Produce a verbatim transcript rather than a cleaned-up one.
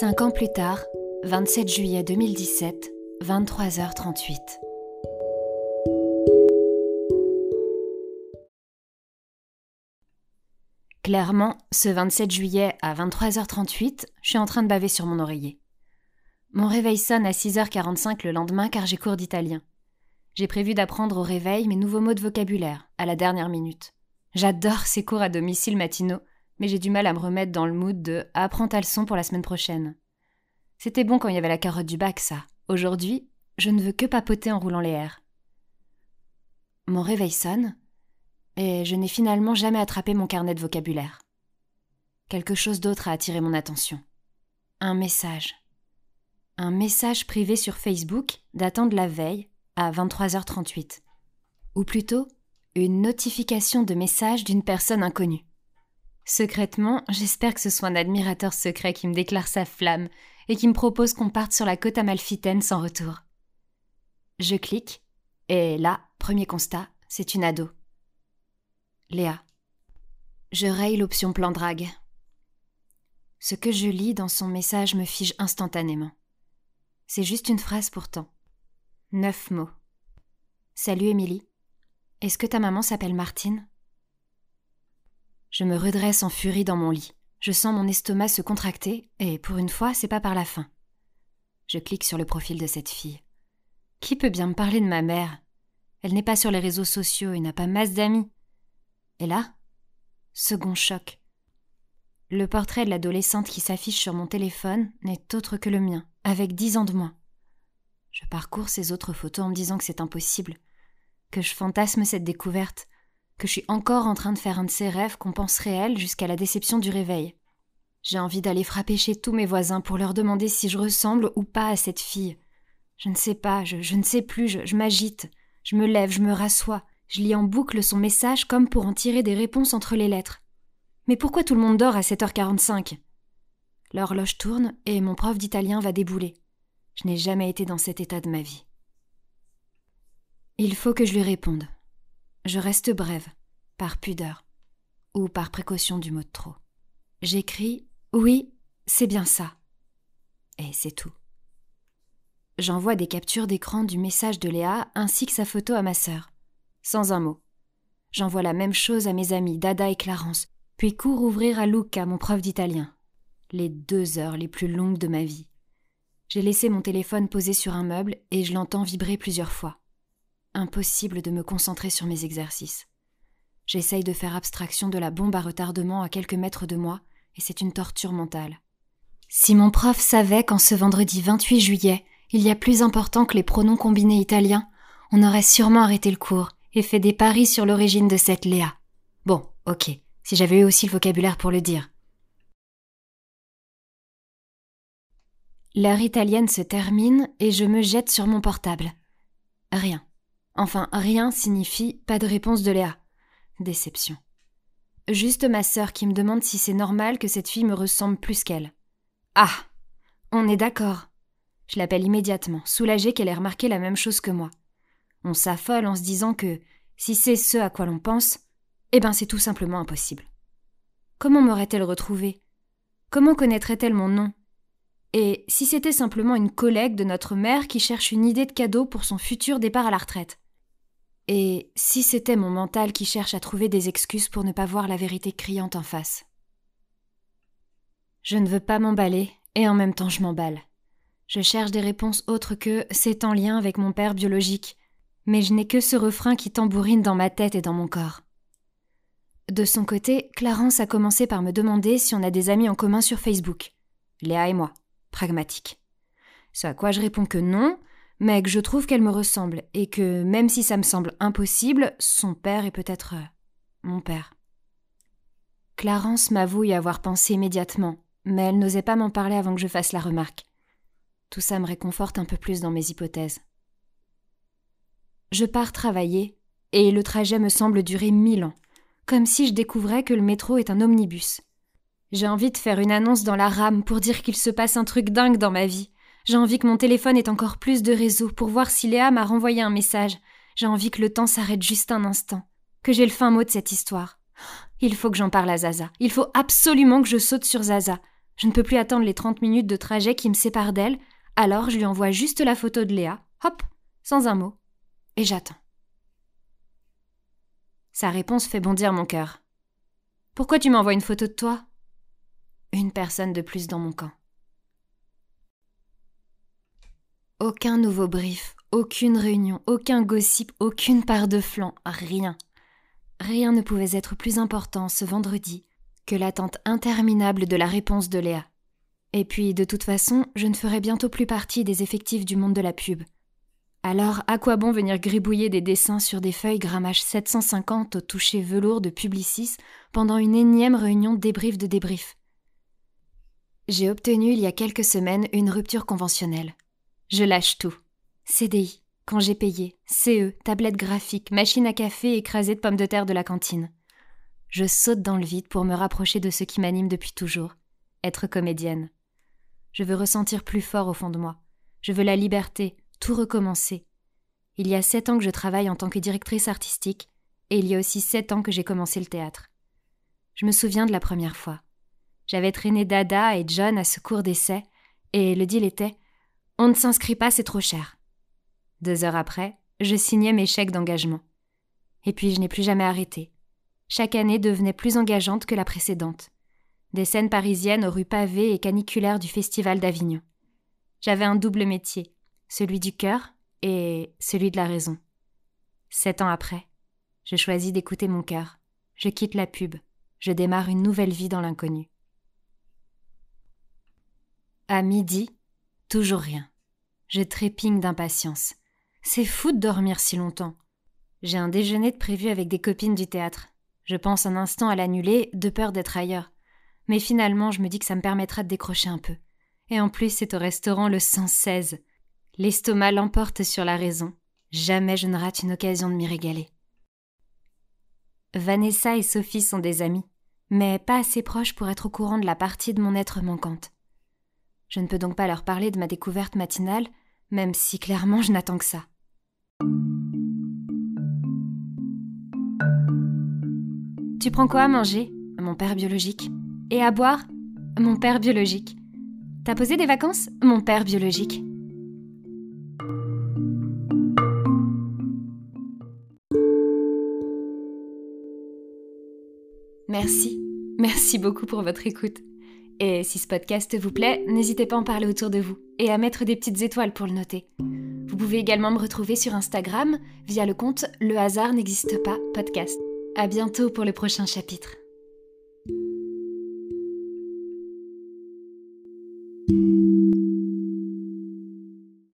Cinq ans plus tard, vingt-sept juillet deux mille dix-sept, vingt-trois heures trente-huit. Clairement, ce vingt-sept juillet à vingt-trois heures trente-huit, je suis en train de baver sur mon oreiller. Mon réveil sonne à six heures quarante-cinq le lendemain car j'ai cours d'italien. J'ai prévu d'apprendre au réveil mes nouveaux mots de vocabulaire, à la dernière minute. J'adore ces cours à domicile matinaux, mais j'ai du mal à me remettre dans le mood de « apprends ta leçon pour la semaine prochaine ». C'était bon quand il y avait la carotte du bac, ça. Aujourd'hui, je ne veux que papoter en roulant les airs. Mon réveil sonne, et je n'ai finalement jamais attrapé mon carnet de vocabulaire. Quelque chose d'autre a attiré mon attention. Un message. Un message privé sur Facebook datant de la veille à vingt-trois heures trente-huit. Ou plutôt, une notification de message d'une personne inconnue. Secrètement, j'espère que ce soit un admirateur secret qui me déclare sa flamme et qui me propose qu'on parte sur la côte amalfitaine sans retour. Je clique, et là, premier constat, c'est une ado. Léa. Je raye l'option plan drague. Ce que je lis dans son message me fige instantanément. C'est juste une phrase pourtant. Neuf mots. Salut Émilie. Est-ce que ta maman s'appelle Martine ? Je me redresse en furie dans mon lit. Je sens mon estomac se contracter, et pour une fois, c'est pas par la faim. Je clique sur le profil de cette fille. Qui peut bien me parler de ma mère ? Elle n'est pas sur les réseaux sociaux et n'a pas masse d'amis. Et là, second choc. Le portrait de l'adolescente qui s'affiche sur mon téléphone n'est autre que le mien, avec dix ans de moins. Je parcours ces autres photos en me disant que c'est impossible, que je fantasme cette découverte, que je suis encore en train de faire un de ces rêves qu'on pense réels jusqu'à la déception du réveil. J'ai envie d'aller frapper chez tous mes voisins pour leur demander si je ressemble ou pas à cette fille. Je ne sais pas, je, je ne sais plus, je, je m'agite, je me lève, je me rassois, je lis en boucle son message comme pour en tirer des réponses entre les lettres. Mais pourquoi tout le monde dort à sept heures quarante-cinq ? L'horloge tourne et mon prof d'italien va débouler. Je n'ai jamais été dans cet état de ma vie. Il faut que je lui réponde. Je reste brève, par pudeur, ou par précaution du mot de trop. J'écris « Oui, c'est bien ça ». Et c'est tout. J'envoie des captures d'écran du message de Léa ainsi que sa photo à ma sœur, sans un mot. J'envoie la même chose à mes amis Dada et Clarence, puis cours ouvrir à Luca, mon prof d'italien. Les deux heures les plus longues de ma vie. J'ai laissé mon téléphone posé sur un meuble et je l'entends vibrer plusieurs fois. Impossible de me concentrer sur mes exercices. J'essaye de faire abstraction de la bombe à retardement à quelques mètres de moi, et c'est une torture mentale. Si mon prof savait qu'en ce vendredi vingt-huit juillet, il y a plus important que les pronoms combinés italiens, on aurait sûrement arrêté le cours et fait des paris sur l'origine de cette Léa. Bon, ok, si j'avais eu aussi le vocabulaire pour le dire. L'heure italienne se termine et je me jette sur mon portable. Rien. Enfin, rien signifie pas de réponse de Léa. Déception. Juste ma sœur qui me demande si c'est normal que cette fille me ressemble plus qu'elle. Ah ! On est d'accord. Je l'appelle immédiatement, soulagée qu'elle ait remarqué la même chose que moi. On s'affole en se disant que, si c'est ce à quoi l'on pense, eh ben c'est tout simplement impossible. Comment m'aurait-elle retrouvée ? Comment connaîtrait-elle mon nom ? Et si c'était simplement une collègue de notre mère qui cherche une idée de cadeau pour son futur départ à la retraite ? Et si c'était mon mental qui cherche à trouver des excuses pour ne pas voir la vérité criante en face ? Je ne veux pas m'emballer, et en même temps je m'emballe. Je cherche des réponses autres que « c'est en lien avec mon père biologique », mais je n'ai que ce refrain qui tambourine dans ma tête et dans mon corps. De son côté, Clarence a commencé par me demander si on a des amis en commun sur Facebook, Léa et moi, pragmatique. Ce à quoi je réponds que non, mais que je trouve qu'elle me ressemble et que, même si ça me semble impossible, son père est peut-être euh, mon père. Clarence m'avoue y avoir pensé immédiatement, mais elle n'osait pas m'en parler avant que je fasse la remarque. Tout ça me réconforte un peu plus dans mes hypothèses. Je pars travailler, et le trajet me semble durer mille ans, comme si je découvrais que le métro est un omnibus. J'ai envie de faire une annonce dans la rame pour dire qu'il se passe un truc dingue dans ma vie. J'ai envie que mon téléphone ait encore plus de réseau pour voir si Léa m'a renvoyé un message. J'ai envie que le temps s'arrête juste un instant, que j'ai le fin mot de cette histoire. Il faut que j'en parle à Zaza. Il faut absolument que je saute sur Zaza. Je ne peux plus attendre les trente minutes de trajet qui me séparent d'elle, alors je lui envoie juste la photo de Léa, hop, sans un mot, et j'attends. Sa réponse fait bondir mon cœur. « Pourquoi tu m'envoies une photo de toi ?» Une personne de plus dans mon camp. Aucun nouveau brief, aucune réunion, aucun gossip, aucune part de flanc, rien. Rien ne pouvait être plus important ce vendredi que l'attente interminable de la réponse de Léa. Et puis, de toute façon, je ne ferai bientôt plus partie des effectifs du monde de la pub. Alors, à quoi bon venir gribouiller des dessins sur des feuilles grammage sept cent cinquante au toucher velours de Publicis pendant une énième réunion débrief de débrief ? J'ai obtenu il y a quelques semaines une rupture conventionnelle. Je lâche tout. C D I, congé payé, C E, tablette graphique, machine à café écrasée de pommes de terre de la cantine. Je saute dans le vide pour me rapprocher de ce qui m'anime depuis toujours, être comédienne. Je veux ressentir plus fort au fond de moi. Je veux la liberté. Tout recommencer. Il y a sept ans que je travaille en tant que directrice artistique et il y a aussi sept ans que j'ai commencé le théâtre. Je me souviens de la première fois. J'avais traîné Dada et John à ce cours d'essai et le deal était « On ne s'inscrit pas, c'est trop cher ». Deux heures après, je signais mes chèques d'engagement. Et puis je n'ai plus jamais arrêté. Chaque année devenait plus engageante que la précédente. Des scènes parisiennes aux rues pavées et caniculaires du Festival d'Avignon. J'avais un double métier. Celui du cœur et celui de la raison. Sept ans après, je choisis d'écouter mon cœur. Je quitte la pub. Je démarre une nouvelle vie dans l'inconnu. À midi, toujours rien. Je trépigne d'impatience. C'est fou de dormir si longtemps. J'ai un déjeuner de prévu avec des copines du théâtre. Je pense un instant à l'annuler, de peur d'être ailleurs. Mais finalement, je me dis que ça me permettra de décrocher un peu. Et en plus, c'est au restaurant le cent seize. L'estomac l'emporte sur la raison. Jamais je ne rate une occasion de m'y régaler. Vanessa et Sophie sont des amies, mais pas assez proches pour être au courant de la partie de mon être manquante. Je ne peux donc pas leur parler de ma découverte matinale, même si clairement je n'attends que ça. « Tu prends quoi à manger ? » Mon père biologique. « Et à boire ? » Mon père biologique. « T'as posé des vacances ? » Mon père biologique. Merci, merci beaucoup pour votre écoute. Et si ce podcast vous plaît, n'hésitez pas à en parler autour de vous et à mettre des petites étoiles pour le noter. Vous pouvez également me retrouver sur Instagram via le compte Le hasard n'existe pas podcast. À bientôt pour le prochain chapitre.